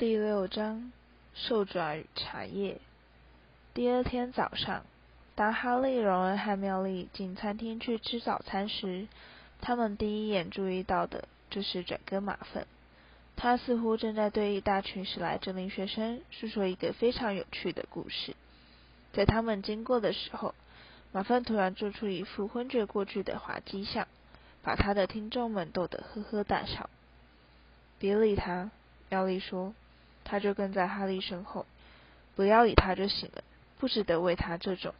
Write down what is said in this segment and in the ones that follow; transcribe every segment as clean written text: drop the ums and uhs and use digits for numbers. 第六章，兽爪与茶叶。第二天早上，当哈利、荣恩和妙丽进餐厅去吃早餐时，他们第一眼注意到的就是拽哥马粪。他似乎正在对一大群史莱哲林学生述说一个非常有趣的故事。在他们经过的时候，马粪突然做出一副昏厥过去的滑稽相，把他的听众们逗得呵呵大笑。别理他，妙丽说。他就跟在哈利身后，不要理他就行了，不值得为他这种。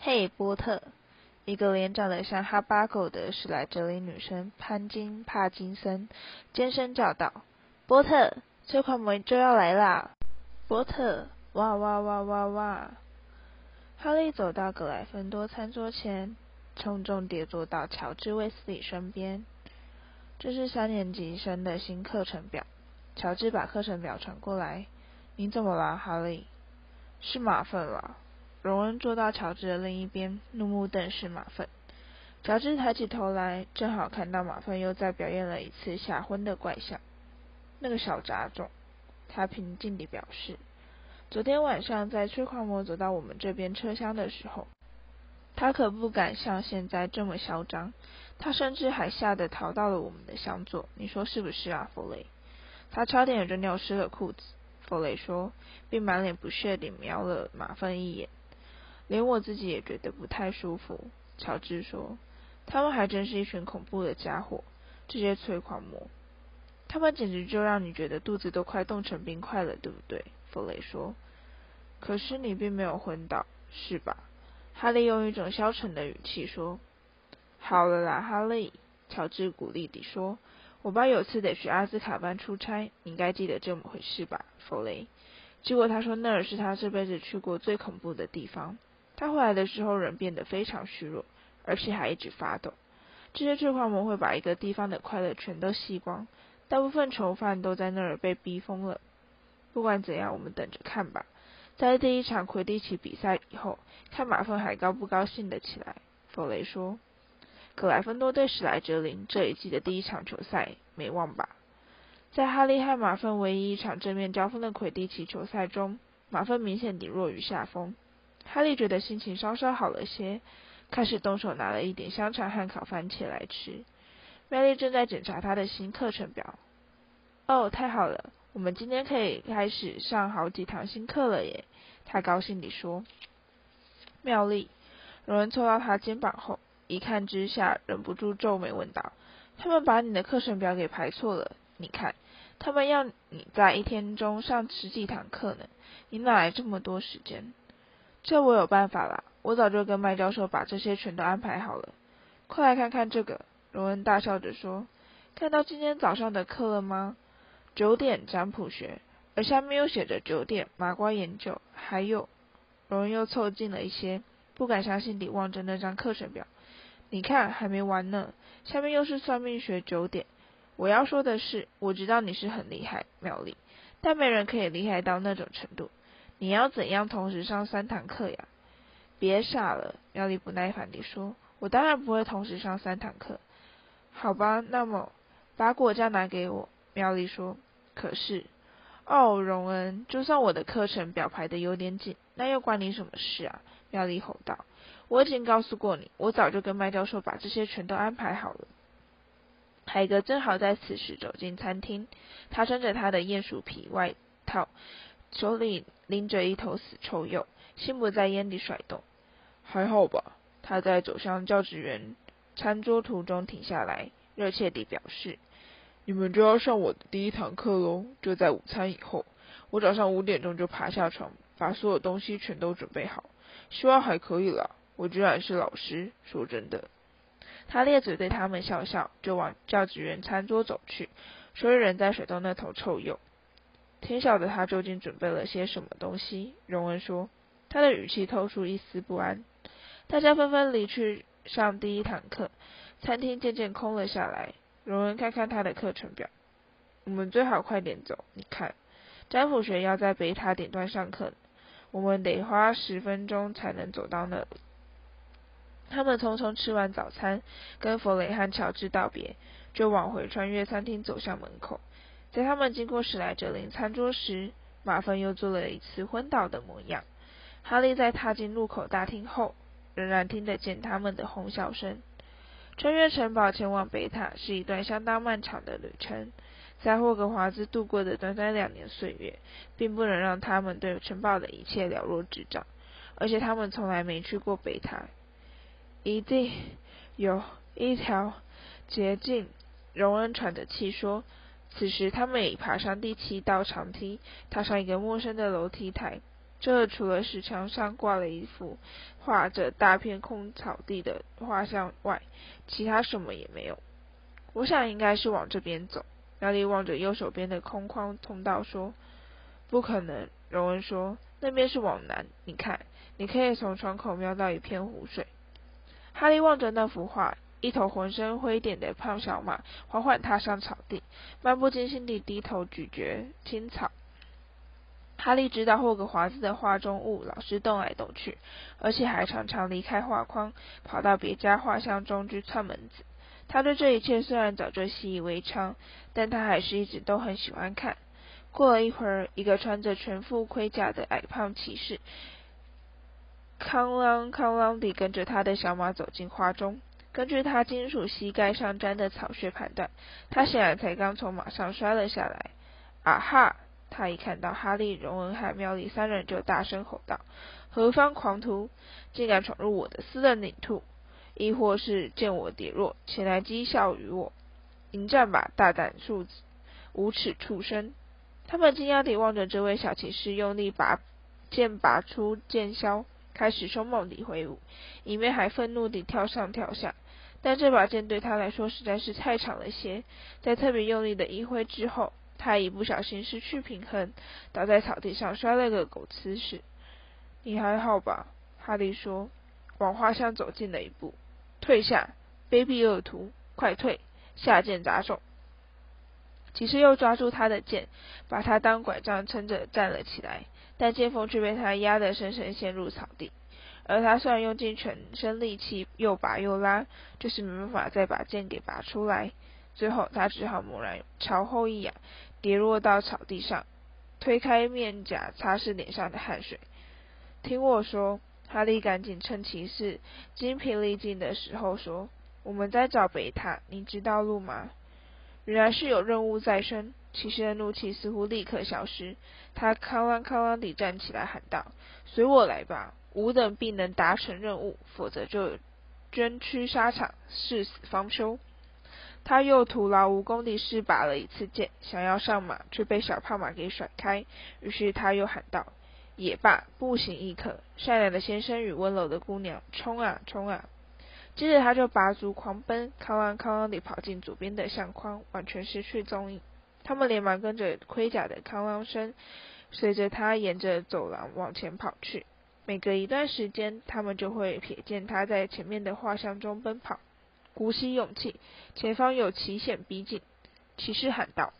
嘿，波特，一个脸长得像哈巴狗的史莱哲林女生潘金·帕金森尖声叫道：“波特，这款魔就要来啦！”波特，哇哇哇哇哇！哈利走到格莱芬多餐桌前，重重跌坐到乔治·卫斯理身边。这是3年级生的新课程表。乔治把课程表传过来。你怎么了，哈利？是马粪了。荣恩坐到乔治的另一边，怒目瞪视马粪。乔治抬起头来，正好看到马粪又在表演了一次吓昏的怪相。那个小杂种，他平静地表示，昨天晚上在催狂魔走到我们这边车厢的时候，他可不敢像现在这么嚣张，他甚至还吓得逃到了我们的箱座。你说是不是啊，弗雷？他差点就尿湿了裤子，弗雷说，并满脸不屑地瞄了马粪一眼。连我自己也觉得不太舒服，乔治说，他们还真是一群恐怖的家伙，这些催狂魔，他们简直就让你觉得肚子都快冻成冰块了，对不对？弗雷说。可是你并没有昏倒，是吧？哈利用一种消沉的语气说。好了啦，哈利，乔治鼓励地说。我爸有次得去阿兹卡班出差，你应该记得这么回事吧，弗雷。结果他说那儿是他这辈子去过最恐怖的地方。他回来的时候人变得非常虚弱，而且还一直发抖。这些催狂魔会把一个地方的快乐全都吸光，大部分囚犯都在那儿被逼疯了。不管怎样，我们等着看吧。在第一场魁地奇比赛以后，看马粪还高不高兴的起来，弗雷说。格莱芬多对史莱哲林这一季的第一场球赛没忘吧？在哈利和马粪唯一一场正面交锋的魁地奇球赛中，马粪明显地落于下风。哈利觉得心情稍稍好了些，开始动手拿了一点香肠和烤番茄来吃。妙丽正在检查他的新课程表。哦，太好了，我们今天可以开始上好几堂新课了耶！他高兴地说。妙丽，荣恩凑到他肩膀后。一看之下，忍不住皱眉问道：“他们把你的课程表给排错了，你看，他们要你在一天中上十几堂课呢，你哪来这么多时间？”“这我有办法啦，我早就跟麦教授把这些全都安排好了。”“快来看看这个！”荣恩大笑着说，“看到今天早上的课了吗？9点占卜学，而下面又写着9点麻瓜研究，还有……”荣恩又凑近了一些，不敢相信地望着那张课程表。你看，还没完呢，下面又是算命学9点。我要说的是，我知道你是很厉害，妙丽，但没人可以厉害到那种程度。你要怎样同时上3堂课呀？别傻了，妙丽不耐烦地说，我当然不会同时上3堂课。好吧，那么把果酱拿给我，妙丽说。可是，哦，荣恩，就算我的课程表排得有点紧，那又关你什么事啊？妙丽吼道。我已经告诉过你，我早就跟麦教授把这些全都安排好了。海格正好在此时走进餐厅，他穿着他的鼹鼠皮外套，手里拎着一头死臭鼬，心不在焉地甩动。还好吧？他在走向教职员餐桌途中停下来，热切地表示：“你们就要上我的第一堂课喽！就在午餐以后，我早上5点钟就爬下床，把所有东西全都准备好，希望还可以了。”我居然是老师，说真的。他咧嘴对他们笑笑，就往教职员餐桌走去，所有人在甩动那头臭鼬。天晓得他究竟准备了些什么东西，荣恩说，他的语气透出一丝不安。大家纷纷离去上第一堂课，餐厅渐渐空了下来。荣恩看看他的课程表，我们最好快点走，你看，占卜学要在贝塔点段上课，我们得花10分钟才能走到那里。他们匆匆吃完早餐，跟弗雷和乔治道别，就往回穿越餐厅走向门口。在他们经过史莱哲林餐桌时，马芬又做了一次昏倒的模样。哈利在踏进入口大厅后，仍然听得见他们的哄笑声。穿越城堡前往北塔是一段相当漫长的旅程，在霍格华兹度过的短短2年岁月，并不能让他们对城堡的一切了若指掌，而且他们从来没去过北塔。一定有一条捷径，荣恩喘着气说。此时他们已爬上第7道长梯，踏上一个陌生的楼梯台。这除了石墙上挂了一幅画着大片空草地的画像外，其他什么也没有。我想应该是往这边走。哈利望着右手边的空旷通道说。不可能，荣恩说，那边是往南，你看，你可以从窗口瞄到一片湖水。哈利望着那幅画，一头浑身灰点的胖小马缓缓踏上草地，漫不经心地低头咀嚼青草。哈利知道霍格华兹的画中物老是动来动去，而且还常常离开画框，跑到别家画像中去串门子。他对这一切虽然早就习以为常，但他还是一直都很喜欢看。过了一会儿，一个穿着全副盔甲的矮胖骑士，哐啷哐啷地跟着他的小马走进画中。根据他金属膝盖上沾的草屑判断，他显然才刚从马上摔了下来。啊哈！他一看到哈利、荣恩和妙丽三人就大声吼道：“何方狂徒，竟敢闯入我的私人领土！亦或是见我跌落，前来讥笑于我？迎战吧，大胆庶子，无耻畜生！”他们惊讶地望着这位小骑士，用力拔出剑鞘，开始凶猛地挥舞，里面还愤怒地跳上跳下。但这把剑对他来说实在是太长了些，在特别用力的一挥之后，他一不小心失去平衡，倒在草地上摔了个狗吃屎。你还好吧？哈利说，往画像走近了一步。退下，卑鄙恶徒，快退，下剑砸手。骑士又抓住他的剑，把他当拐杖撑着站了起来，但剑锋却被他压得深深陷入草地。而他虽然用尽全身力气又拔又拉，就是没办法再把剑给拔出来。最后他只好猛然朝后一仰，跌落到草地上，推开面颊擦拭脸上的汗水。听我说，哈利赶紧趁骑士精疲力尽的时候说，我们在找北塔，你知道路吗？原来是有任务在身。骑士的怒气似乎立刻消失，他咔啷咔啷地站起来喊道，随我来吧，吾等必能达成任务，否则就捐躯沙场，誓死方休。他又徒劳无功地试拔了一次剑，想要上马，却被小胖马给甩开。于是他又喊道，也罢，步行亦可，善良的先生与温柔的姑娘，冲啊冲啊。接着他就拔足狂奔，哐啷哐啷地跑进左边的相框，完全失去踪影。他们连忙跟着盔甲的哐啷声，随着他沿着走廊往前跑去。每隔一段时间，他们就会瞥见他在前面的画像中奔跑。鼓起勇气，前方有奇险逼近，骑士喊道。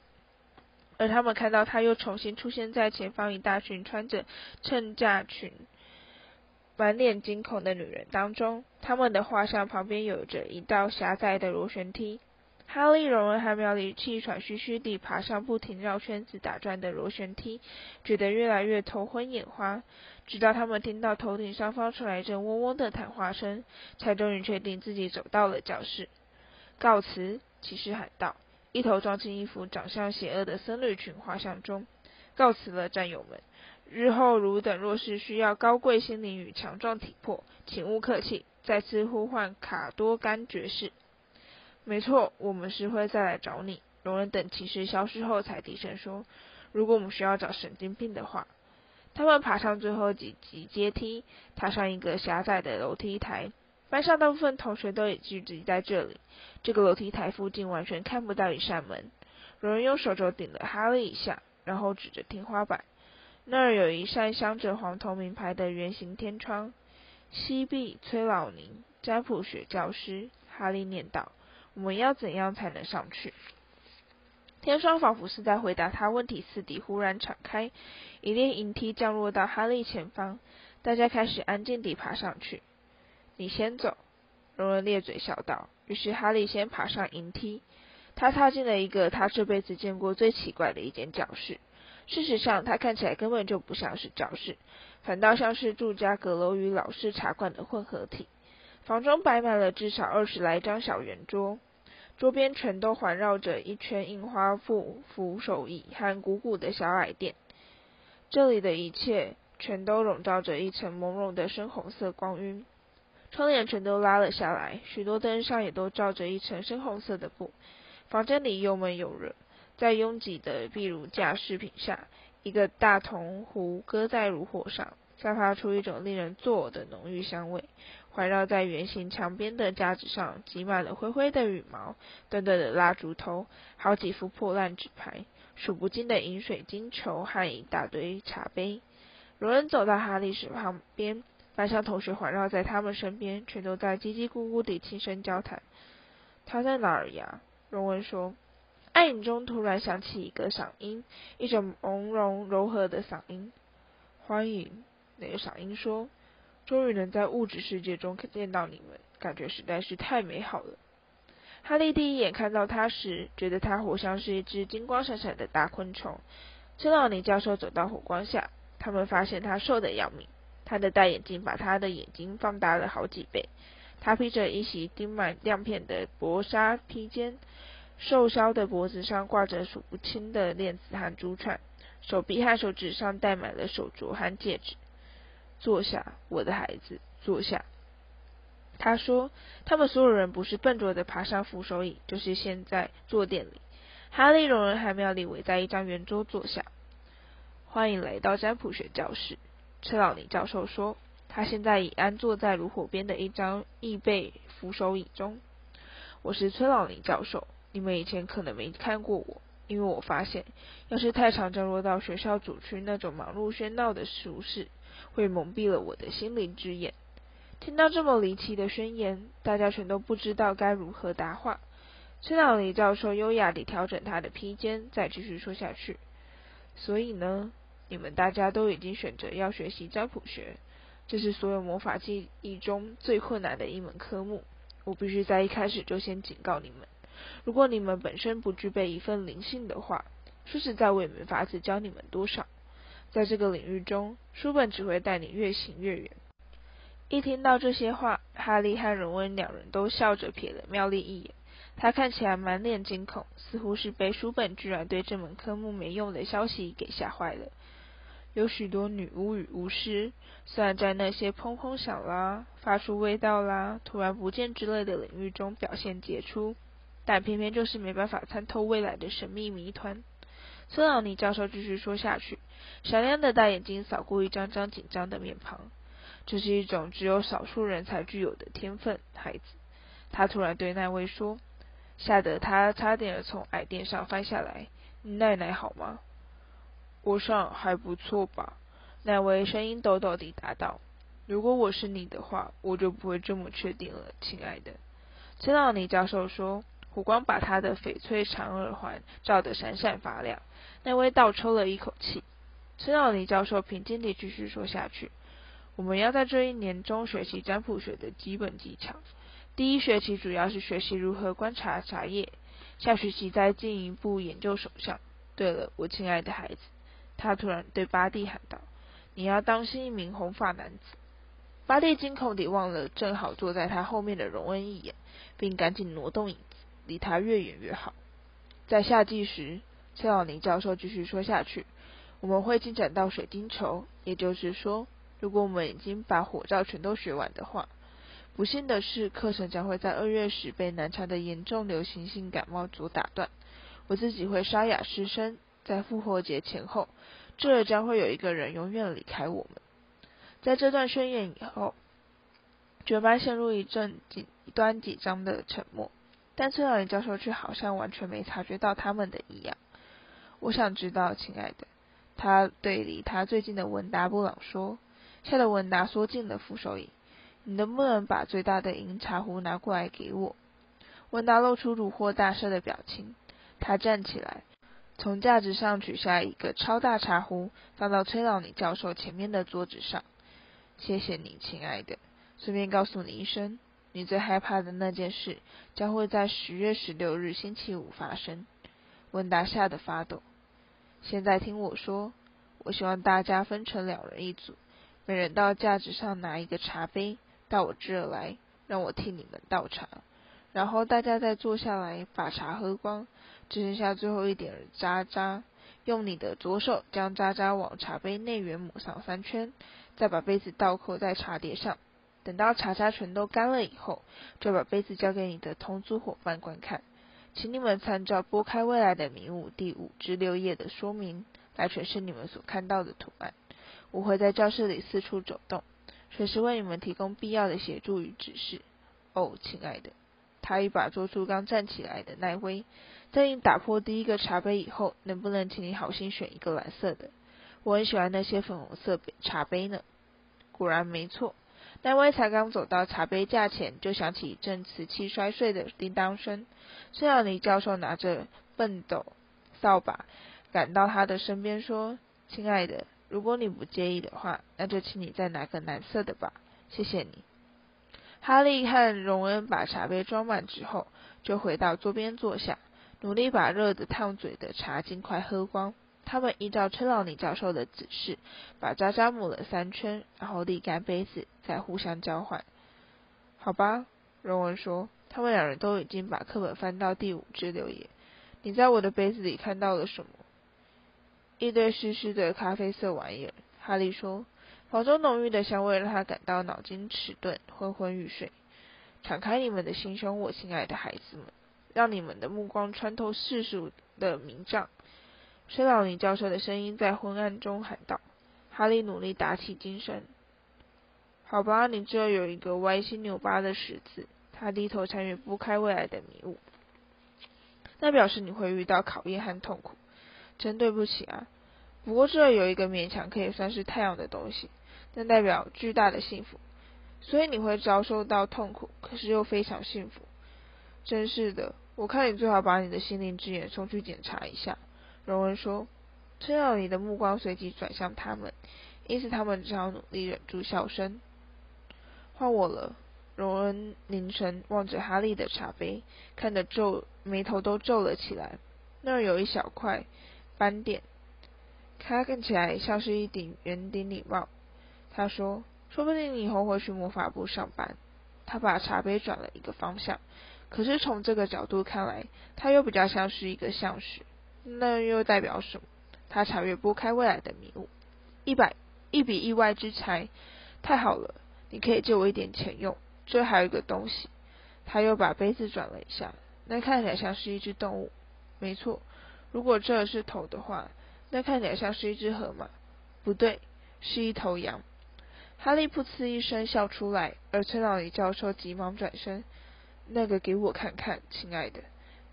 而他们看到他又重新出现在前方一大群穿着衬衫裙、满脸惊恐的女人当中。他们的画像旁边有着一道狭窄的螺旋梯。哈利、荣恩和妙丽气喘吁吁地爬上不停绕圈子打转的螺旋梯，觉得越来越头昏眼花，直到他们听到头顶上方传来一阵嗡嗡的谈话声，才终于确定自己走到了教室。告辞，骑士喊道，一头撞进一幅长相邪恶的僧侣群画像中。告辞了，战友们，日后汝等若是需要高贵心灵与强壮体魄，请勿客气，再次呼唤卡多甘爵士。没错，我们是会再来找你。荣恩等骑士消失后才低声说，如果我们需要找神经病的话。他们爬上最后几级阶梯，踏上一个狭窄的楼梯台。班上大部分同学都已聚集在这里，这个楼梯台附近完全看不到一扇门。荣恩用手肘顶了哈利一下，然后指着天花板，那儿有一扇镶着黄铜名牌的圆形天窗。西庇崔老宁占卜学教师，哈利念道，我们要怎样才能上去？天窗仿佛是在回答他问题似的，忽然敞开，一列银梯降落到哈利前方。大家开始安静地爬上去。你先走，荣恩咧嘴笑道。于是哈利先爬上银梯，他踏进了一个他这辈子见过最奇怪的一间教室。事实上，他看起来根本就不像是教室，反倒像是住家阁楼与老式茶馆的混合体。房中摆满了至少20来张小圆桌，桌边全都环绕着一圈印花扶手椅和鼓鼓的小矮垫。这里的一切全都笼罩着一层朦胧的深红色光晕，窗帘全都拉了下来，许多灯上也都罩着一层深红色的布。房间里又闷又热，在拥挤的壁炉架饰品下，一个大铜壶搁在炉火上，散发出一种令人作呕的浓郁香味。环绕在圆形墙边的架子上挤满了灰灰的羽毛、短短的蜡烛头、好几副破烂纸牌、数不尽的饮水晶球和一大堆茶杯。罗恩走到哈利史旁边，班上同学环绕在他们身边，全都在叽叽咕咕地轻声交谈。他在哪儿呀？荣恩说。暗影中突然响起一个嗓音，一种朦胧柔和的嗓音。欢迎，那个嗓音说。终于能在物质世界中见到你们，感觉实在是太美好了。哈利第一眼看到他时，觉得他活像是一只金光闪闪的大昆虫。圣老尼教授走到火光下，他们发现他瘦得要命，他的戴眼镜把他的眼睛放大了好几倍。他披着一袭钉满亮片的薄纱披肩，瘦削的脖子上挂着数不清的链子和珠串，手臂和手指上戴满了手镯和戒指。坐下，我的孩子，坐下。他说，他们所有人不是笨拙地爬上扶手椅，就是现在坐垫里。哈利、荣恩和妙丽围在一张圆桌坐下。欢迎来到占卜学教室，车老尼教授说，他现在已安坐在炉火边的一张易背扶手椅中。我是车老尼教授，你们以前可能没看过我，因为我发现，要是太常降落到学校主区那种忙碌喧闹的舒适，会蒙蔽了我的心灵之眼。听到这么离奇的宣言，大家全都不知道该如何答话。车老尼教授优雅地调整他的披肩，再继续说下去。所以呢，你们大家都已经选择要学习占卜学，这是所有魔法技艺中最困难的一门科目。我必须在一开始就先警告你们，如果你们本身不具备一份灵性的话，说实在我也没法子教你们多少。在这个领域中，书本只会带你越行越远。一听到这些话，哈利和荣恩两人都笑着瞥了妙丽一眼。他看起来满脸惊恐，似乎是被书本居然对这门科目没用的消息给吓坏了。有许多女巫与巫师，虽然在那些砰砰响啦、发出味道啦、突然不见之类的领域中表现杰出，但偏偏就是没办法参透未来的神秘谜团。车老尼教授继续说下去，闪亮的大眼睛扫过一张张紧张的面庞。这是一种只有少数人才具有的天分，孩子，他突然对奈威说，吓得他差点从矮垫上翻下来。你奶奶好吗？我上还不错吧，奈威声音抖抖地答道。如果我是你的话，我就不会这么确定了，亲爱的，车老尼教授说，火光把他的翡翠长耳环照得闪闪发亮。那位倒抽了一口气。车老尼教授平静地继续说下去，我们要在这一年中学习占卜学的基本技巧。第一学期主要是学习如何观察茶叶，下学期再进一步研究手相。对了，我亲爱的孩子，他突然对巴蒂喊道，你要当心一名红发男子。巴蒂惊恐地望了正好坐在他后面的荣恩一眼，并赶紧挪动椅子，离他越远越好。在夏季时，车老尼教授继续说下去，我们会进展到水晶球，也就是说，如果我们已经把火罩全都学完的话，不幸的是，课程将会在2月时被南昌的严重流行性感冒所打断。我自己会沙哑失声，在复活节前后，这儿将会有一个人永远离开我们。在这段宣言以后，全班陷入一段紧张的沉默。但崔老林教授却好像完全没察觉到他们的一样。我想知道，亲爱的，他对离他最近的文达布朗说。吓得文达缩进了扶手椅。你能不能把最大的银茶壶拿过来给我？文达露出虏获大赦的表情。他站起来，从架子上取下一个超大茶壶，放到崔老林教授前面的桌子上。谢谢你，亲爱的，顺便告诉你一声，你最害怕的那件事将会在10月16日星期五发生。温达吓得发抖。现在听我说，我希望大家分成2人一组，每人到架子上拿一个茶杯到我这来，让我替你们倒茶，然后大家再坐下来把茶喝光，只剩下最后一点渣渣。用你的左手将渣渣往茶杯内缘抹上3圈，再把杯子倒扣在茶碟上。等到茶渣全都干了以后，就把杯子交给你的同组伙伴观看。请你们参照《拨开未来的迷雾》第5至6页的说明来诠释你们所看到的图案。我会在教室里四处走动，随时为你们提供必要的协助与指示。哦，亲爱的，他一把捉住刚站起来的奈威。在你打破第一个茶杯以后，能不能请你好心选一个蓝色的？我很喜欢那些粉红色茶杯呢。果然没错，奈威才刚走到茶杯架前，就响起一阵瓷器摔碎的叮当声。圣奥尼教授拿着笨斗扫把赶到他的身边说：“亲爱的，如果你不介意的话，那就请你再拿个蓝色的吧，谢谢你。”哈利和荣恩把茶杯装满之后，就回到桌边坐下，努力把热得烫嘴的茶尽快喝光。他们依照车老尼教授的指示，把渣渣抹了3圈，然后沥干杯子，再互相交换。好吧，荣恩说，他们2人都已经把课本翻到第5至6页。你在我的杯子里看到了什么？一堆湿湿的咖啡色玩意儿，哈利说，房中浓郁的香味让他感到脑筋迟钝，昏昏欲睡。敞开你们的心胸，我亲爱的孩子们，让你们的目光穿透世俗的迷障。圣老尼教授的声音在昏暗中喊道。哈利努力打起精神。好吧，你这有一个歪七扭八的十字。他低头参与拨开未来的迷雾。那表示你会遇到考验和痛苦。真对不起啊，不过这有一个勉强可以算是太阳的东西，那代表巨大的幸福，所以你会遭受到痛苦，可是又非常幸福。真是的，我看你最好把你的心灵之眼送去检查一下，荣恩说。崔老尼的目光随即转向他们，因此他们只好努力忍住笑声。换我了。荣恩凝神望着哈利的茶杯，看得眉头都皱了起来。那儿有一小块斑点，它看起来像是一顶圆顶礼帽。他说，说不定你以后会去魔法部上班。他把茶杯转了一个方向，可是从这个角度看来，它又比较像是一个象石。那又代表什么？他查阅拨开未来的迷雾。一笔意外之财。太好了，你可以借我一点钱用。这还有一个东西。他又把杯子转了一下，那看起来像是一只动物。没错，如果这是头的话，那看起来像是一只河马。不对，是一头羊。哈利噗嗤一声笑出来，而崔老尼教授急忙转身。那个给我看看，亲爱的。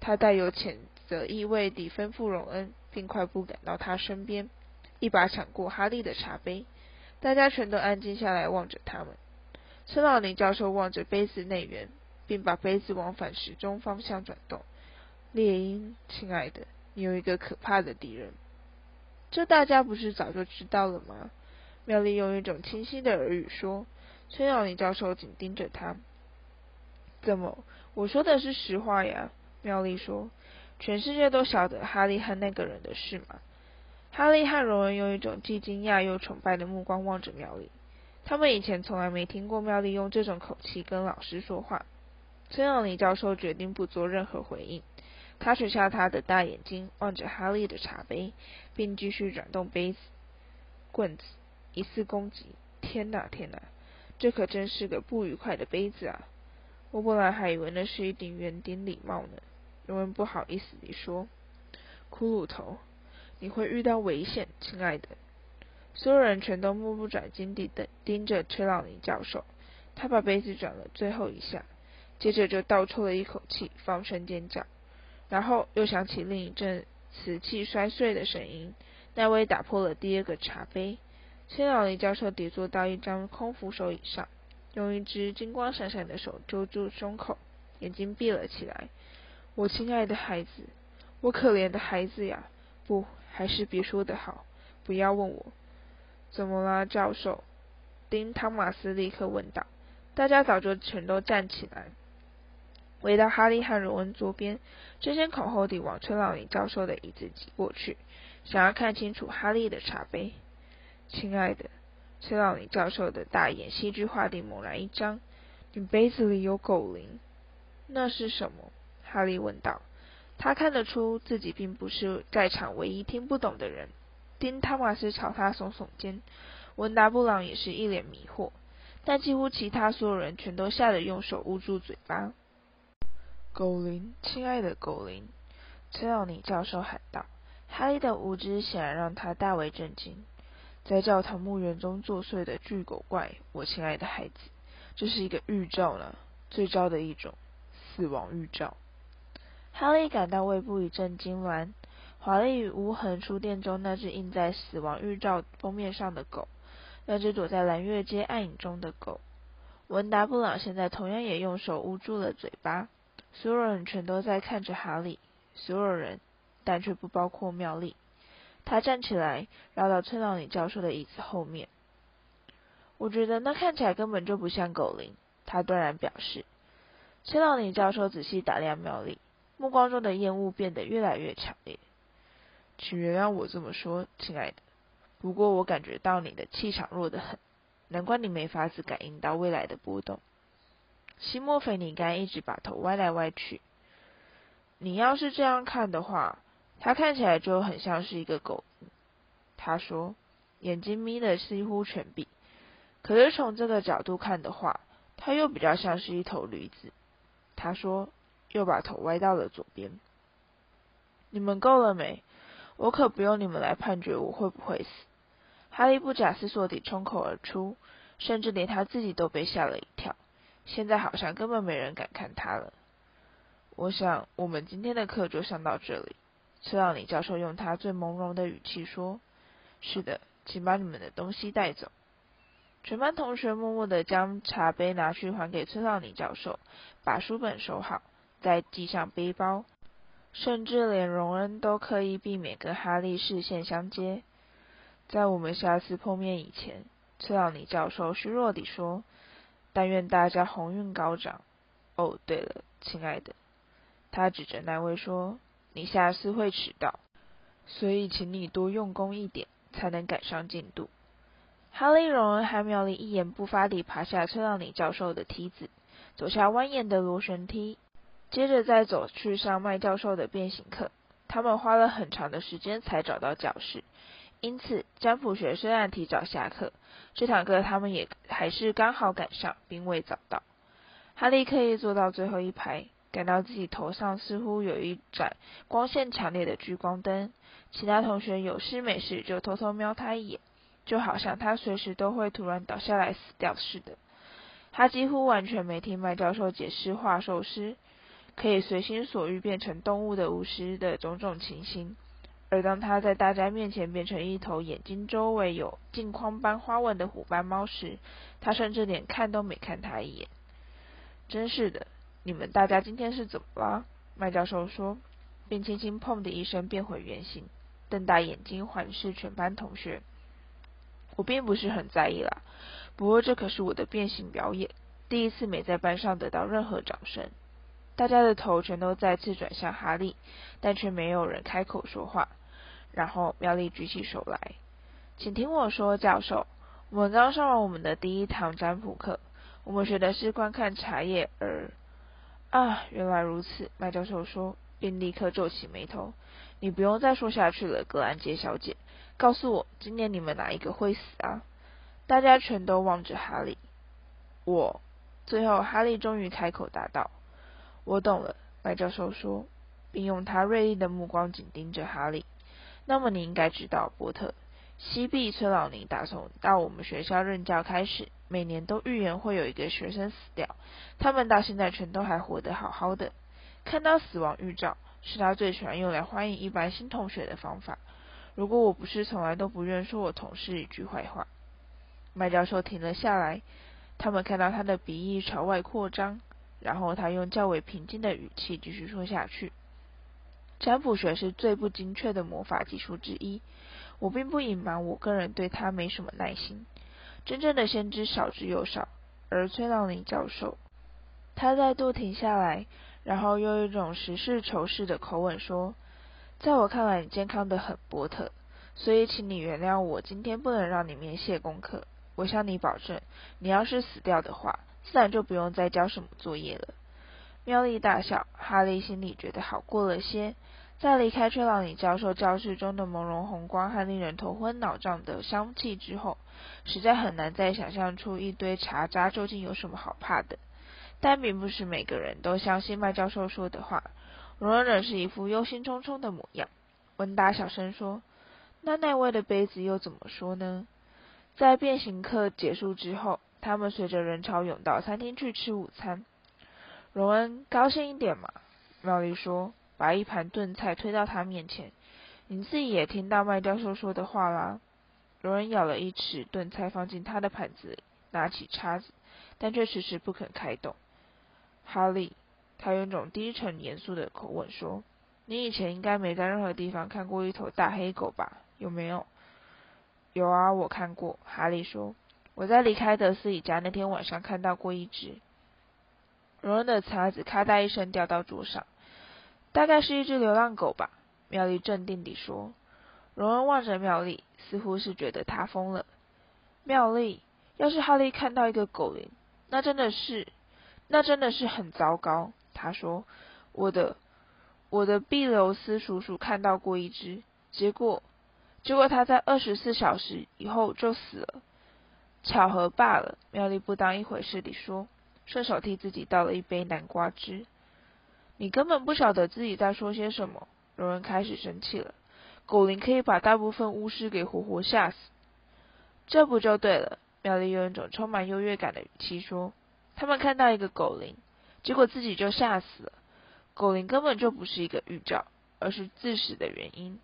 他带有谴责意味地吩咐荣恩，并快步赶到他身边，一把抢过哈利的茶杯。大家全都安静下来望着他们。崔老尼教授望着杯子内缘，并把杯子往反时钟方向转动。猎鹰，亲爱的，你有一个可怕的敌人。这大家不是早就知道了吗？妙丽用一种清晰的耳语说。崔老尼教授紧盯着他。怎么？我说的是实话呀，妙丽说。全世界都晓得哈利和那个人的事吗？哈利和荣恩用一种既惊讶又崇拜的目光望着妙丽。他们以前从来没听过妙丽用这种口气跟老师说话。崔老尼教授决定不做任何回应。他垂下他的大眼睛，望着哈利的茶杯，并继续转动杯子、棍子，一次攻击。天哪，天哪，这可真是个不愉快的杯子啊！我本来还以为那是一顶圆顶礼帽呢。荣恩不好意思地说：“骷髅头，你会遇到危险，亲爱的。”所有人全都目不转睛地盯着崔老尼教授。他把杯子转了最后一下，接着就倒抽了一口气，放声尖叫。然后又响起另一阵瓷器摔碎的声音，奈威打破了第2个茶杯。崔老尼教授跌坐到一张空扶手椅上，用一只金光闪闪的手揪住胸口，眼睛闭了起来。我亲爱的孩子，我可怜的孩子呀！不，还是别说的好，不要问我。怎么啦，教授？丁·汤马斯立刻问道。大家早就全都站起来，围到哈利和荣恩桌边，争先恐后地往崔老尼教授的椅子挤过去，想要看清楚哈利的茶杯。亲爱的，崔老尼教授的大眼戏剧化地猛然一张，你杯子里有狗灵。那是什么？哈利问道。他看得出自己并不是在场唯一听不懂的人。丁·汤马斯朝他耸耸肩，文达·布朗也是一脸迷惑，但几乎其他所有人全都吓得用手捂住嘴巴。狗灵，亲爱的狗灵！崔老尼教授喊道。哈利的无知显然让他大为震惊。在教堂墓园中作祟的巨狗怪，我亲爱的孩子，这是一个预兆呢，最糟的一种，死亡预兆。哈利感到胃部一阵痉挛。华丽与无痕书店中那只印在死亡预兆封面上的狗，那只躲在蓝月街暗影中的狗。文达·布朗现在同样也用手捂住了嘴巴。所有人全都在看着哈利，所有人，但却不包括妙丽。他站起来，绕到崔老尼教授的椅子后面。我觉得那看起来根本就不像狗灵，他断然表示。崔老尼教授仔细打量妙丽，目光中的厌恶变得越来越强烈。请原谅我这么说，亲爱的。不过我感觉到你的气场弱得很，难怪你没法子感应到未来的波动。西莫菲尼甘一直把头歪来歪去。你要是这样看的话，他看起来就很像是一个狗。他说，眼睛眯得几乎全闭。可是从这个角度看的话，他又比较像是一头驴子。他说，又把头歪到了左边。你们够了没？我可不用你们来判决我会不会死。哈利不假思索地冲口而出，甚至连他自己都被吓了一跳。现在好像根本没人敢看他了。我想我们今天的课就上到这里。崔老尼教授用他最朦胧的语气说，是的，请把你们的东西带走。全班同学默默地将茶杯拿去还给崔老尼教授，把书本收好，再系上背包。甚至连荣恩都刻意避免跟哈利视线相接。在我们下次碰面以前，崔老尼教授虚弱地说，但愿大家鸿运高涨。哦，对了，亲爱的。他指着那位说，你下次会迟到，所以请你多用功一点，才能赶上进度。哈利、荣恩和妙丽一言不发地爬下崔老尼教授的梯子，走下蜿蜒的螺旋梯。接着再走去上麦教授的变形课，他们花了很长的时间才找到教室，因此占卜学虽然提早下课，这堂课他们也还是刚好赶上，并未早到。哈利刻意坐到最后一排，感到自己头上似乎有一盏光线强烈的聚光灯，其他同学有事没事就偷偷瞄他一眼，就好像他随时都会突然倒下来死掉似的。他几乎完全没听麦教授解释化兽师可以随心所欲变成动物的巫师的种种情形，而当他在大家面前变成一头眼睛周围有镜框般花纹的虎斑猫时，他甚至连看都没看他一眼。真是的，你们大家今天是怎么了？麦教授说，并轻轻砰的一声变回原形，瞪大眼睛环视全班同学。我并不是很在意啦，不过这可是我的变形表演，第一次没在班上得到任何掌声。大家的头全都再次转向哈利，但却没有人开口说话。然后妙丽举起手来，请听我说，教授，我们刚上完我们的第一堂占卜课，我们学的是观看茶叶而……啊，原来如此，麦教授说，并立刻皱起眉头。你不用再说下去了，格兰杰小姐，告诉我，今年你们哪一个会死啊？大家全都望着哈利。我……最后哈利终于开口答道。我懂了，麦教授说，并用他锐利的目光紧盯着哈利。那么你应该知道，波特，西比崔老尼打从到我们学校任教开始，每年都预言会有一个学生死掉，他们到现在全都还活得好好的。看到死亡预兆是他最喜欢用来欢迎一般新同学的方法。如果我不是从来都不愿说我同事一句坏话。麦教授停了下来，他们看到他的鼻翼朝外扩张。然后他用较为平静的语气继续说下去，占卜学是最不精确的魔法技术之一，我并不隐瞒我个人对他没什么耐心，真正的先知少之又少，而崔朗林教授。他再度停下来，然后用一种实事求是的口吻说，在我看来你健康的很波特，所以请你原谅我今天不能让你免写功课。我向你保证，你要是死掉的话，自然就不用再交什么作业了。妙丽大笑，哈利心里觉得好过了些。在离开崔朗理教授教室中的朦胧红光和令人头昏脑胀的香气之后，实在很难再想象出一堆茶渣究竟有什么好怕的。但并不是每个人都相信麦教授说的话。荣恩仍是一副忧心忡忡的模样。温达小声说，那位的杯子又怎么说呢？在变形课结束之后，他们随着人潮涌到餐厅去吃午餐。荣恩，高兴一点嘛，妙丽说，把一盘炖菜推到他面前。你自己也听到麦教授说的话啦。荣恩舀了一匙炖菜放进他的盘子里，拿起叉子，但却迟迟不肯开动。哈利，他用一种低沉严肃的口吻说，你以前应该没在任何地方看过一头大黑狗吧？有没有？有啊，我看过，哈利说，我在离开德斯里家那天晚上看到过一只。荣恩的叉子咔嗒一声掉到桌上。大概是一只流浪狗吧，妙丽镇定地说。荣恩望着妙丽，似乎是觉得她疯了。妙丽，要是哈利看到一个狗灵，那真的是很糟糕。他说，我的毕留斯叔叔看到过一只，结果他在24小时以后就死了，巧合罢了。妙丽不当一回事地说，顺手替自己倒了一杯南瓜汁。你根本不晓得自己在说些什么。荣恩开始生气了，狗灵可以把大部分巫师给活活吓死。这不就对了，妙丽用一种充满优越感的语气说，他们看到一个狗灵，结果自己就吓死了。狗灵根本就不是一个预兆，而是自始的原因。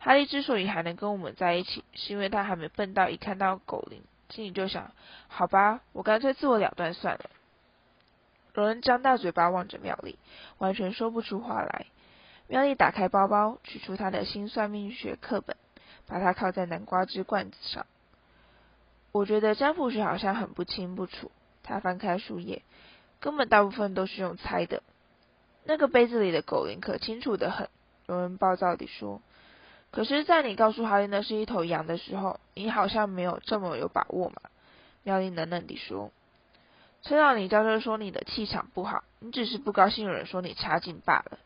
哈利之所以还能跟我们在一起，是因为他还没笨到一看到狗灵心里就想，好吧，我干脆自我了断算了。荣恩张大嘴巴望着妙丽，完全说不出话来。妙丽打开包包，取出她的新算命学课本，把它靠在南瓜汁罐子上。我觉得占卜学好像很不清不楚。她翻开书页，根本大部分都是用猜的。那个杯子里的狗灵可清楚得很，荣恩暴躁地说。可是，在你告诉哈利那是一头羊的时候，你好像没有这么有把握嘛？妙丽冷冷地说。崔朗理教授说你的气场不好，你只是不高兴有人说你差劲罢了。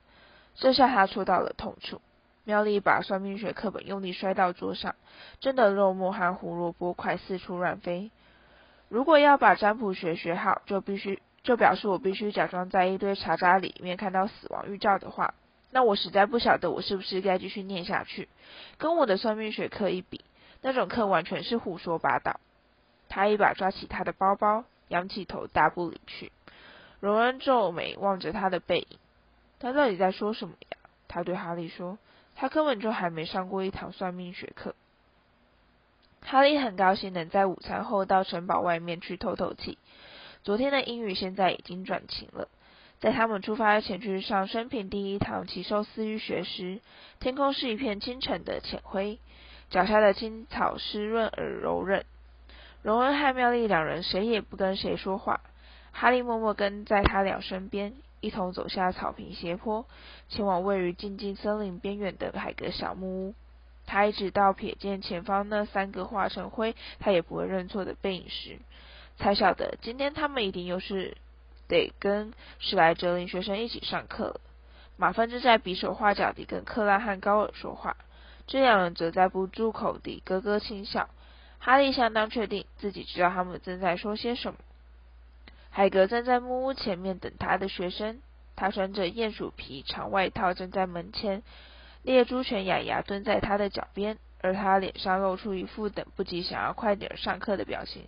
这下他戳到了痛处。妙丽把算命学课本用力摔到桌上，真的肉末和胡萝卜块四处乱飞。如果要把占卜学学好，就表示我必须假装在一堆茶渣里面看到死亡预兆的话，那我实在不晓得我是不是该继续念下去。跟我的算命学课一比，那种课完全是胡说八道。他一把抓起他的包包，仰起头大步离去。荣恩皱眉望着他的背影，他到底在说什么呀？他对哈利说，他根本就还没上过一堂算命学课。哈利很高兴能在午餐后到城堡外面去透透气。昨天的阴雨现在已经转晴了。在他们出发前去上生平第一堂奇兽私域学时，天空是一片清晨的浅灰，脚下的青草湿润而柔韧。荣恩和妙丽两人谁也不跟谁说话，哈利默默跟在他俩身边，一同走下草坪斜坡，前往位于静静森林边缘的海格小木屋。他一直到瞥见前方那三个化成灰他也不会认错的背影时，才晓得今天他们一定又是得跟10来哲林学生一起上课了。马芬正在比手画脚地跟克拉和高尔说话，这两人则在不住口地咯咯轻笑。哈利相当确定自己知道他们正在说些什么。海格站在木屋前面等他的学生，他穿着鼹鼠皮长外套站在门前，猎猪犬雅雅蹲在他的脚边，而他脸上露出一副等不及想要快点上课的表情。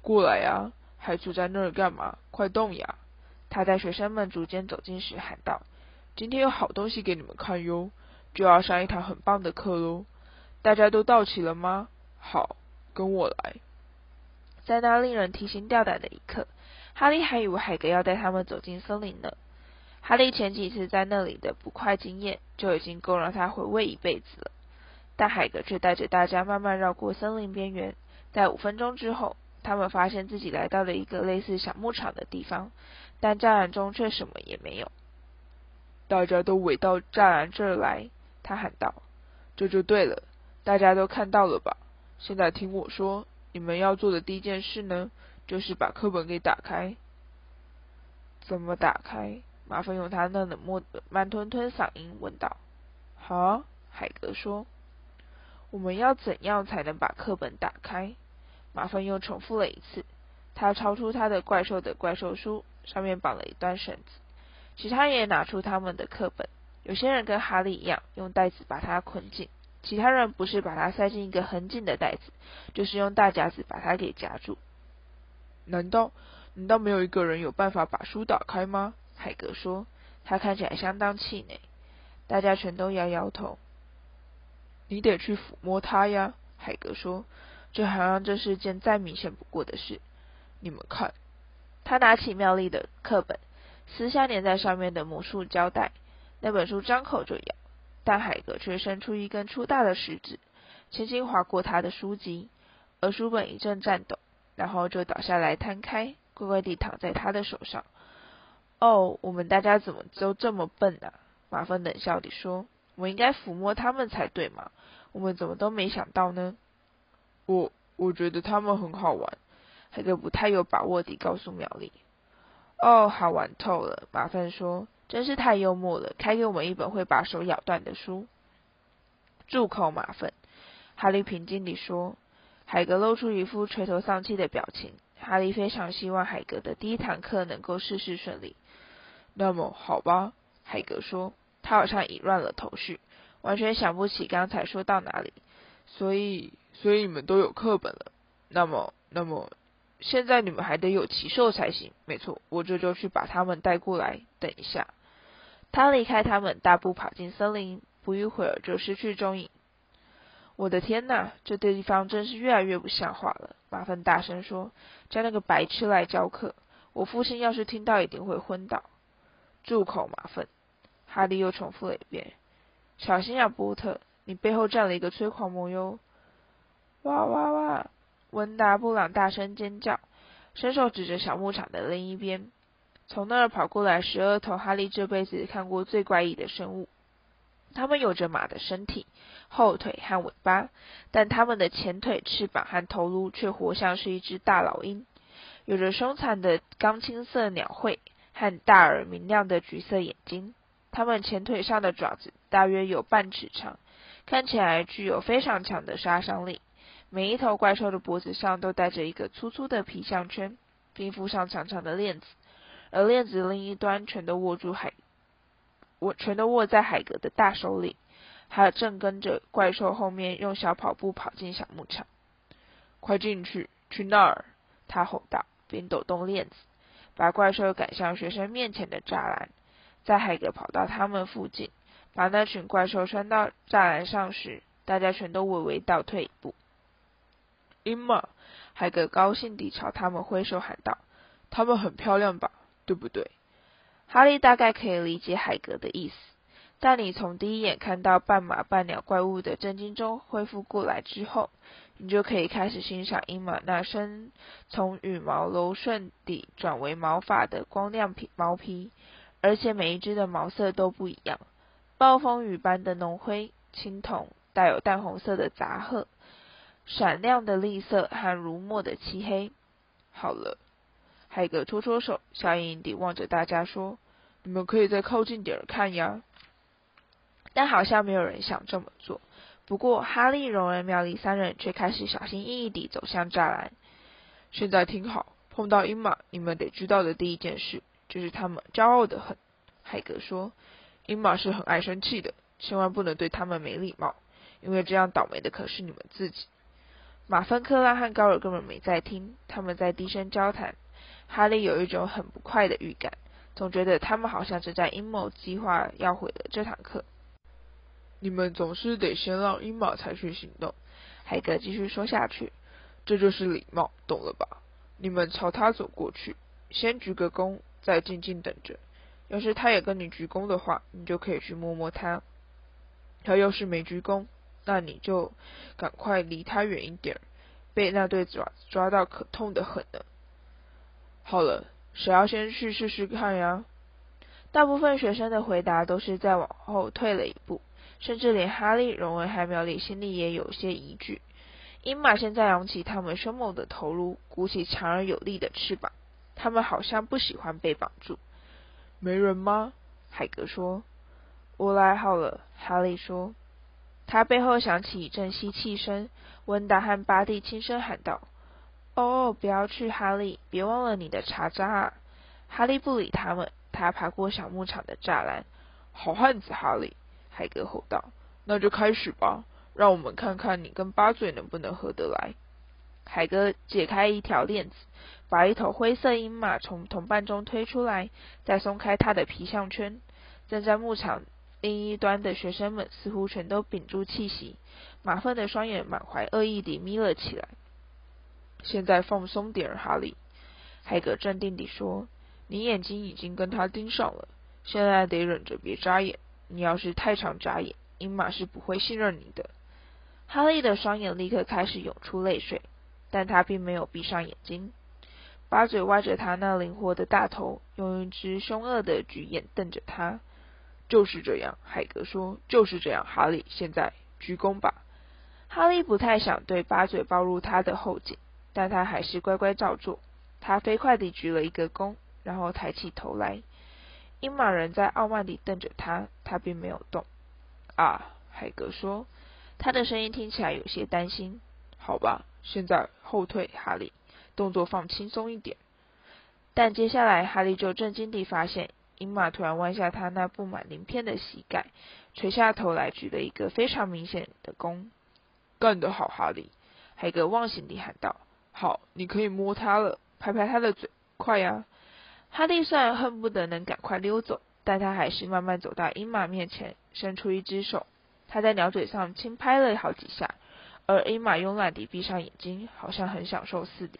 过来呀，还坐在那儿干嘛？快动呀！他在学生们逐渐走近时喊道：“今天有好东西给你们看哟，就要上一堂很棒的课喽！大家都到齐了吗？好，跟我来。”在那令人提心吊胆的一刻，哈利还以为海格要带他们走进森林呢。哈利前几次在那里的不快经验就已经够让他回味一辈子了，但海格却带着大家慢慢绕过森林边缘。在5分钟之后，他们发现自己来到了一个类似小牧场的地方，但栅栏中却什么也没有。大家都围到栅栏这儿来，他喊道，这就对了，大家都看到了吧？现在听我说，你们要做的第一件事呢，就是把课本给打开。怎么打开？马芬用他那冷漠的慢吞吞嗓音问道。好，海格说。我们要怎样才能把课本打开？马芬又重复了一次。他抄出他的怪兽的怪兽书，上面绑了一段绳子。其他人也拿出他们的课本，有些人跟哈利一样，用带子把它捆紧。其他人不是把它塞进一个很紧的袋子，就是用大夹子把它给夹住。难道没有一个人有办法把书打开吗？海格说，他看起来相当气馁。大家全都摇摇头。你得去抚摸它呀，海格说，这好像这是件再明显不过的事。你们看，他拿起妙丽的课本，撕下粘在上面的魔术胶带，那本书张口就咬。但海格却伸出一根粗大的食指，轻轻划过他的书籍，而书本一阵颤抖，然后就倒下来摊开，乖乖地躺在他的手上。哦，我们大家怎么都这么笨啊？马芬冷笑地说，我应该抚摸他们才对嘛，我们怎么都没想到呢？我觉得他们很好玩，海格不太有把握地告诉妙丽。哦，好玩透了，马芬说，真是太幽默了，开给我们一本会把手咬断的书。住口，马芬，哈利平静地说。海格露出一副垂头丧气的表情。哈利非常希望海格的第一堂课能够事事顺利。那么好吧，海格说，他好像已乱了头绪，完全想不起刚才说到哪里。所以你们都有课本了，那么现在你们还得有奇兽才行。没错，我这就去把他们带过来，等一下。他离开他们，大步跑进森林，不一会儿就失去踪影。我的天哪，这地方真是越来越不像话了，马芬大声说，叫那个白痴来教课，我父亲要是听到一定会昏倒。住口，马芬，哈利又重复了一遍，小心啊，波特，你背后站了一个催狂魔哟。哇哇哇，温达布朗大声尖叫，伸手指着小牧场的另一边，从那儿跑过来12头哈利这辈子看过最怪异的生物。它们有着马的身体、后腿和尾巴，但它们的前腿、翅膀和头颅却活像是一只大老鹰，有着凶残的钢青色鸟喙和大而明亮的橘色眼睛。它们前腿上的爪子大约有半尺长，看起来具有非常强的杀伤力。每一头怪兽的脖子上都带着一个粗粗的皮项圈，并附上长长的链子，而链子另一端全都握在海格的大手里。他正跟着怪兽后面用小跑步跑进小牧场。快进去，去那儿！他吼道，并抖动链子，把怪兽赶向学生面前的栅栏。在海格跑到他们附近，把那群怪兽拴到栅栏上时，大家全都微微倒退一步。因嘛，海格高兴地朝他们挥手喊道，他们很漂亮吧，对不对？哈利大概可以理解海格的意思，但你从第一眼看到半马半鸟怪物的震惊中恢复过来之后，你就可以开始欣赏因玛那身从羽毛柔顺地转为毛发的光亮毛皮，而且每一只的毛色都不一样，暴风雨般的浓灰、青铜、带有淡红色的杂褐、闪亮的栗色和如墨的漆黑。好了，海格搓搓手，笑盈盈地望着大家说，你们可以再靠近点看呀。但好像没有人想这么做。不过哈利、荣恩、妙丽三人却开始小心翼翼地走向栅栏。现在听好，碰到因玛，你们得知道的第一件事就是他们骄傲得很。海格说，因玛是很爱生气的，千万不能对他们没礼貌，因为这样倒霉的可是你们自己。马芬、克拉和高尔根本没在听，他们在低声交谈。哈利有一种很不快的预感，总觉得他们好像正在阴谋计划要毁了这堂课。你们总是得先让因玛采取行动，海格继续说下去，这就是礼貌，懂了吧？你们朝他走过去，先鞠个躬，再静静等着。要是他也跟你鞠躬的话，你就可以去摸摸他。他要是没鞠躬，那你就赶快离他远一点，被那对爪抓到可痛的很呢。好了，谁要先去试试看呀？大部分学生的回答都是在往后退了一步，甚至连哈利、荣恩和苗里心里也有些疑惧。鹰马现在扬起他们凶猛的头颅，鼓起强而有力的翅膀，他们好像不喜欢被绑住。没人吗？海格说。我来好了，哈利说。他背后响起一阵吸气声，温达和巴蒂轻声喊道：哦，不要去，哈利，别忘了你的茶渣啊！哈利不理他们，他爬过小牧场的栅栏。好汉子哈利，海格吼道，那就开始吧，让我们看看你跟八嘴能不能合得来。海哥解开一条链子，把一头灰色鹰马从同伴中推出来，再松开它的皮项圈。站在牧场另一端的学生们似乎全都屏住气息，马粪的双眼满怀恶意地眯了起来。现在放松点，哈利，海哥镇定地说，你眼睛已经跟他盯上了，现在得忍着别眨眼，你要是太常眨眼，鹰马是不会信任你的。哈利的双眼立刻开始涌出泪水，但他并没有闭上眼睛。巴嘴歪着他那灵活的大头，用一只凶恶的橘眼瞪着他。就是这样，海格说，就是这样，哈利，现在鞠躬吧。哈利不太想对巴嘴暴露他的后颈，但他还是乖乖照做。他飞快地鞠了一个躬，然后抬起头来。鹰马人在傲慢地瞪着他，他并没有动。啊，海格说，他的声音听起来有些担心。好吧，现在后退，哈利，动作放轻松一点。但接下来哈利就震惊地发现，鹰马突然弯下他那布满鳞片的膝盖，垂下头来举了一个非常明显的弓。干得好，哈利，海格忘形地喊道，好，你可以摸他了，拍拍他的嘴，快呀！哈利虽然恨不得能赶快溜走，但他还是慢慢走到鹰马面前，伸出一只手，他在鸟嘴上轻拍了好几下，而鹰马慵懒地闭上眼睛，好像很享受似的。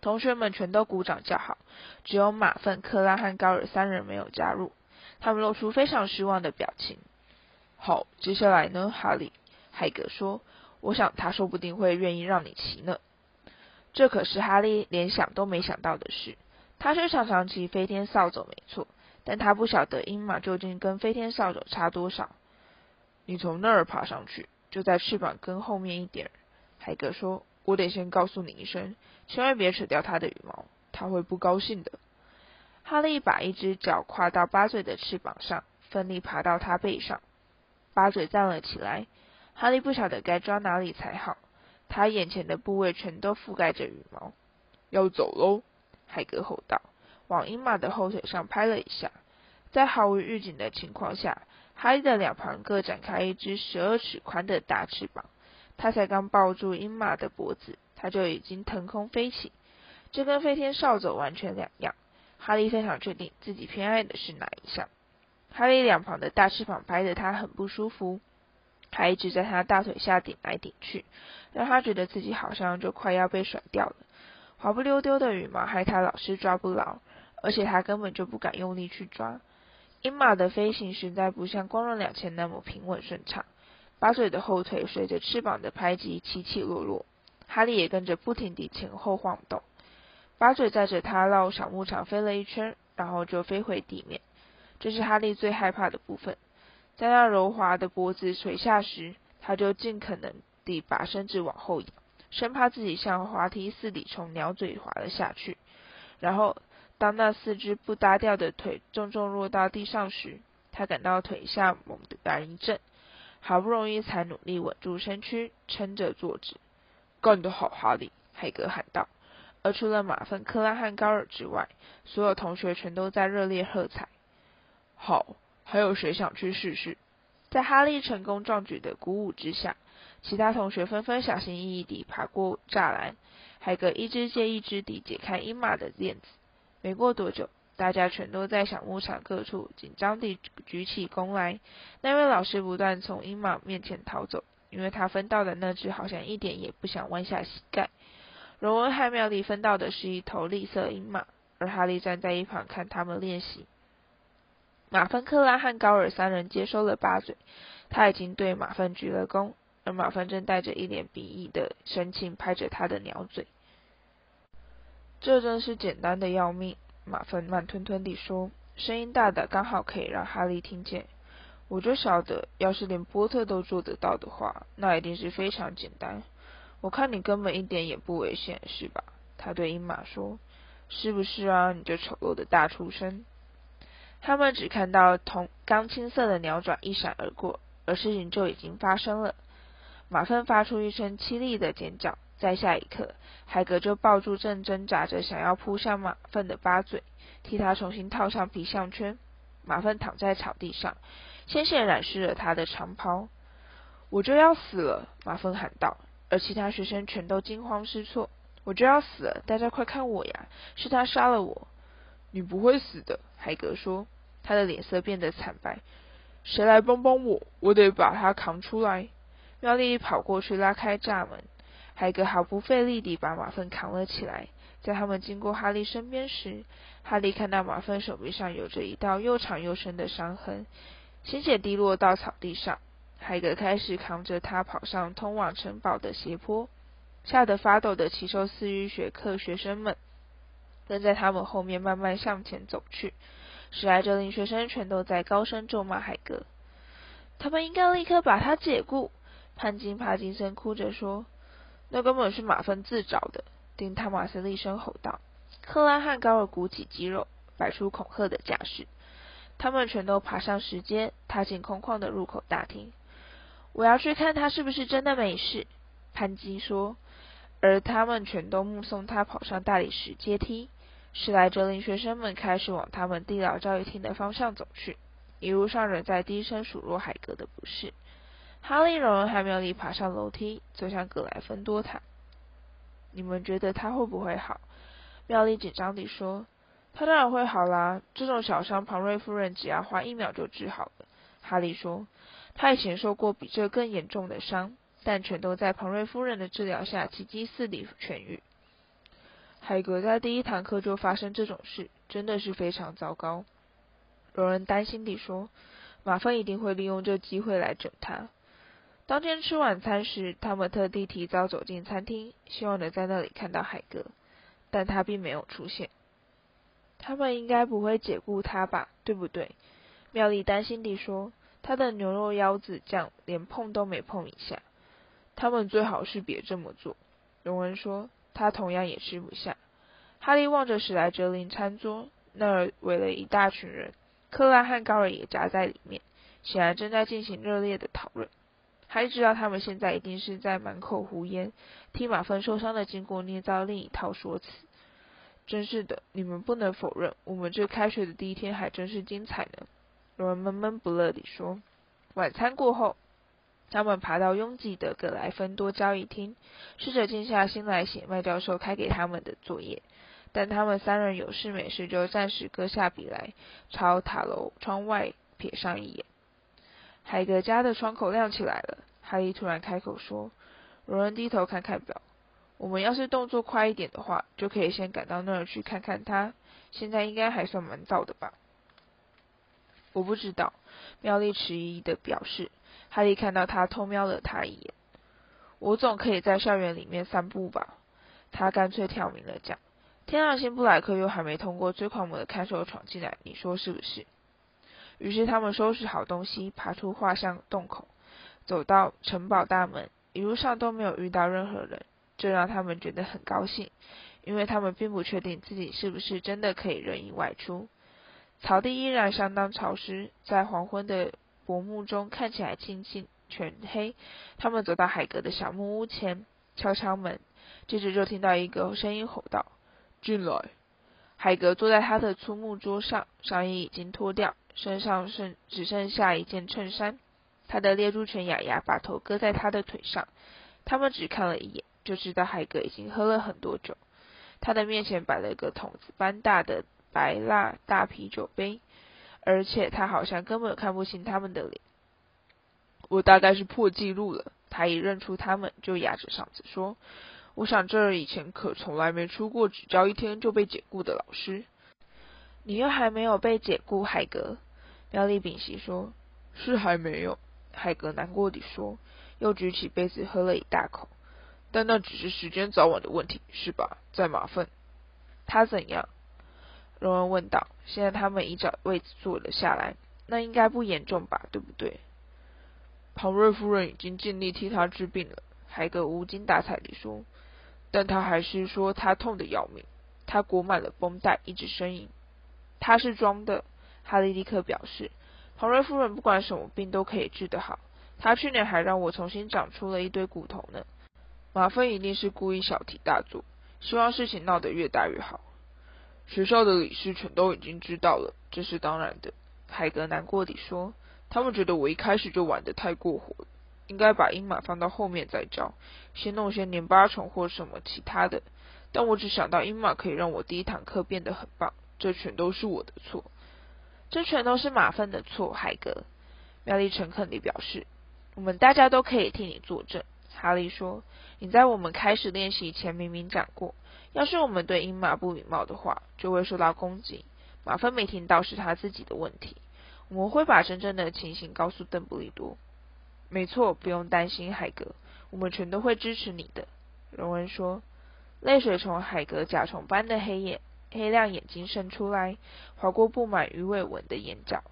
同学们全都鼓掌叫好，只有马粪、克拉和高尔三人没有加入，他们露出非常失望的表情。好，接下来呢，哈利，海格说，我想他说不定会愿意让你骑呢。这可是哈利连想都没想到的事。他是常常骑飞天扫帚没错，但他不晓得鹰马究竟跟飞天扫帚差多少。你从那儿爬上去，就在翅膀跟后面一点，海格说，我得先告诉你一声，千万别扯掉他的羽毛，他会不高兴的。哈利把一只脚跨到巴嘴的翅膀上，奋力爬到他背上。巴嘴站了起来，哈利不晓得该抓哪里才好，他眼前的部位全都覆盖着羽毛。要走喽，海格吼道，往鹰马的后腿上拍了一下。在毫无预警的情况下，哈利的两旁各展开一只12尺宽的大翅膀，他才刚抱住鹰马的脖子，他就已经腾空飞起。这跟飞天扫帚完全两样，哈利非常确定自己偏爱的是哪一项。哈利两旁的大翅膀拍得他很不舒服，还一直在他大腿下顶来顶去，让他觉得自己好像就快要被甩掉了。滑不溜丢的羽毛害他老是抓不牢，而且他根本就不敢用力去抓。鹰马的飞行实在不像光荣2000那么平稳顺畅，巴嘴的后腿随着翅膀的拍击起起落落，哈利也跟着不停地前后晃动。巴嘴载着他绕小牧场飞了一圈，然后就飞回地面。这是哈利最害怕的部分，在那柔滑的脖子垂下时，他就尽可能地把身子往后仰，生怕自己像滑梯似的从鸟嘴滑了下去。然后当那四只不搭调的腿重重落到地上时，他感到腿下猛然一震，好不容易才努力稳住身躯，撑着坐直。干得好，哈利，海格喊道。而除了马粪、克拉和高尔之外，所有同学全都在热烈喝彩。好，还有谁想去试试？在哈利成功壮举的鼓舞之下，其他同学纷纷小心翼翼地爬过栅栏，海格一只接一只地解开鹰马的链子。没过多久，大家全都在小牧场各处紧张地举起弓来。那位老师不断从鹰马面前逃走，因为他分到的那只好像一点也不想弯下膝盖。荣恩和妙丽分到的是一头栗色鹰马，而哈利站在一旁看他们练习。马芬、克拉和高尔三人接收了巴嘴，他已经对马芬鞠了躬，而马帆正带着一脸鄙夷的神情拍着他的鸟嘴。这真是简单的要命，马帆慢吞吞地说，声音大的刚好可以让哈利听见。我就晓得，要是连波特都做得到的话，那一定是非常简单。我看你根本一点也不危险，是吧？他对鹰马说。是不是啊，你这丑陋的大畜生。他们只看到钢青色的鸟爪一闪而过，而事情就已经发生了。马粪发出一声凄厉的尖叫，在下一刻，海格就抱住正挣扎着想要扑向马粪的八嘴，替他重新套上皮项圈。马粪躺在草地上，鲜血染湿了他的长袍。我就要死了，马粪喊道，而其他学生全都惊慌失措。我就要死了，大家快看我呀，是他杀了我。你不会死的，海格说，他的脸色变得惨白。谁来帮帮我，我得把他扛出来。妙丽跑过去拉开栅门，海格毫不费力地把马粪扛了起来。在他们经过哈利身边时，哈利看到马粪手臂上有着一道又长又深的伤痕，鲜血滴落到草地上。海格开始扛着他跑上通往城堡的斜坡，吓得发抖的奇兽四御学课学生们跟在他们后面慢慢向前走去。十来这令学生全都在高声咒骂海格，他们应该立刻把他解雇。潘金帕金森哭着说，那根本是马芬自找的。丁汤马斯厉声吼道。克拉汉高尔鼓起肌肉，摆出恐吓的架势。他们全都爬上石阶，踏进空旷的入口大厅。我要去看他是不是真的没事，潘基说，而他们全都目送他跑上大理石阶梯。十来这令学生们开始往他们地牢教育厅的方向走去，一路上仍在低声数落海格的不是。哈利、荣恩和妙丽爬上楼梯，走向格莱芬多塔。你们觉得他会不会好？妙丽紧张地说。他当然会好啦，这种小伤庞瑞夫人只要花1秒就治好了。哈利说，他以前受过比这更严重的伤，但全都在庞瑞夫人的治疗下奇迹似的痊愈。海格在第一堂课就发生这种事，真的是非常糟糕。荣恩担心地说，马芬一定会利用这机会来整他。当天吃晚餐时，他们特地提早走进餐厅，希望能在那里看到海格，但他并没有出现。他们应该不会解雇他吧，对不对？妙丽担心地说，他的牛肉腰子酱连碰都没碰一下。他们最好是别这么做，荣恩说，他同样也吃不下。哈利望着史莱哲林餐桌，那儿围了一大群人，克拉和高尔也夹在里面，显然正在进行热烈的讨论。哈利知道他们现在一定是在满口胡言，替马芬受伤的经过捏造另一套说辞。真是的，你们不能否认，我们这开学的第一天还真是精彩呢，荣恩闷闷不乐地说。晚餐过后，他们爬到拥挤的格莱芬多交易厅，试着静下心来写麦教授开给他们的作业，但他们三人有事没事就暂时搁下笔来，朝塔楼窗外瞥上一眼。海格家的窗口亮起来了，哈利突然开口说。荣恩低头看看表，我们要是动作快一点的话，就可以先赶到那儿去看看他，现在应该还算蛮早的吧。我不知道，妙丽迟疑地表示。哈利看到他偷瞄了他一眼。我总可以在校园里面散步吧，他干脆挑明了讲。天狼星布莱克又还没通过追狂魔的看守闯进来，你说是不是？于是他们收拾好东西，爬出画像洞口，走到城堡大门，一路上都没有遇到任何人，这让他们觉得很高兴，因为他们并不确定自己是不是真的可以任意外出。草地依然相当潮湿，在黄昏的薄暮中看起来近近全黑。他们走到海格的小木屋前，敲敲门，接着就听到一个声音吼道，进来。海格坐在他的粗木桌上，上衣已经脱掉，身上只剩下一件衬衫，他的猎猪犬雅雅把头搁在他的腿上。他们只看了一眼就知道海格已经喝了很多酒。他的面前摆了一个桶子般大的白蜡大啤酒杯，而且他好像根本看不清他们的脸。我大概是破纪录了，他一认出他们就压着嗓子说，我想这儿以前可从来没出过只教一天就被解雇的老师。你又还没有被解雇，海格，苗丽屏息说。是还没有，海格难过地说，又举起杯子喝了一大口。但那只是时间早晚的问题，是吧？再麻烦。他怎样？荣恩问道。现在他们已找位置坐了下来，那应该不严重吧，对不对？庞瑞夫人已经尽力替他治病了，海格无精打采地说。但他还是说他痛得要命，他裹满了绷带，一直呻吟。他是装的，哈利立刻表示。庞瑞夫人不管什么病都可以治得好，她去年还让我重新长出了一堆骨头呢。马芬一定是故意小题大做，希望事情闹得越大越好。学校的理事全都已经知道了，这是当然的。海格难过地说，他们觉得我一开始就玩得太过火了，应该把阴马放到后面再招，先弄些黏巴虫或什么其他的。但我只想到阴马可以让我第一堂课变得很棒，这全都是我的错。这全都是马芬的错，海格。妙丽诚恳地表示，我们大家都可以替你作证。哈利说，你在我们开始练习前明明讲过，要是我们对英玛不礼貌的话就会受到攻击，马芬没听到是他自己的问题，我们会把真正的情形告诉邓布利多。没错，不用担心海格，我们全都会支持你的。荣恩说。泪水从海格甲虫般的黑亮眼睛渗出来，划过布满鱼尾纹的眼角，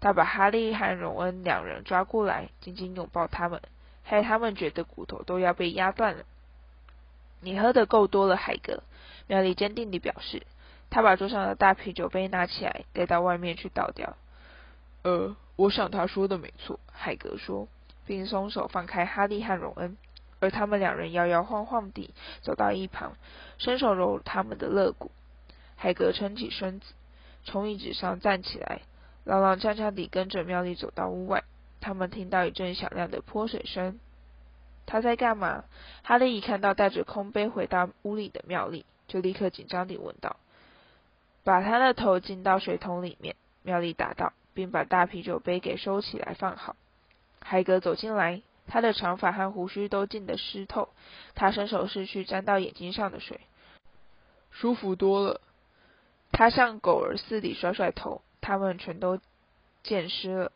他把哈利和荣恩两人抓过来，紧紧拥抱他们，害他们觉得骨头都要被压断了。你喝得够多了，海格，妙丽坚定地表示。他把桌上的大啤酒杯拿起来，带到外面去倒掉。我想他说的没错，海格说，并松手放开哈利和荣恩，而他们两人摇摇晃晃地走到一旁，伸手揉他们的肋骨。海格撑起身子，从椅子上站起来，踉踉跄跄地跟着妙丽走到屋外。他们听到一阵响亮的泼水声。他在干嘛？哈利一看到带着空杯回到屋里的妙丽，就立刻紧张地问道。把他的头浸到水桶里面，妙丽答道，并把大啤酒杯给收起来放好。海格走进来，他的长发和胡须都浸得湿透，他伸手试去沾到眼睛上的水，舒服多了。他像狗儿似地甩甩头，他们全都溅湿了。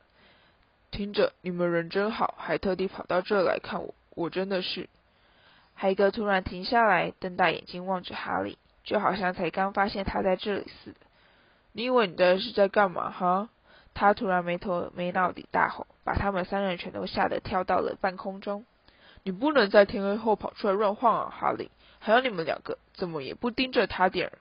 听着，你们人真好，还特地跑到这来看我，我真的是。海格突然停下来，瞪大眼睛望着哈利，就好像才刚发现他在这里似的。你以为你这是在干嘛哈？他突然没头没脑地大吼，把他们三人全都吓得跳到了半空中。你不能在天黑后跑出来乱晃啊，哈利！还有你们两个，怎么也不盯着他点儿？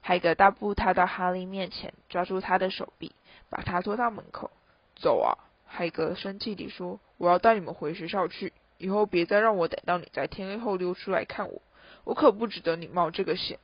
海格大步踏到哈利面前，抓住他的手臂，把他拖到门口。走啊！海格生气地说，我要带你们回学校去，以后别再让我逮到你在天黑后溜出来看我，我可不值得你冒这个险。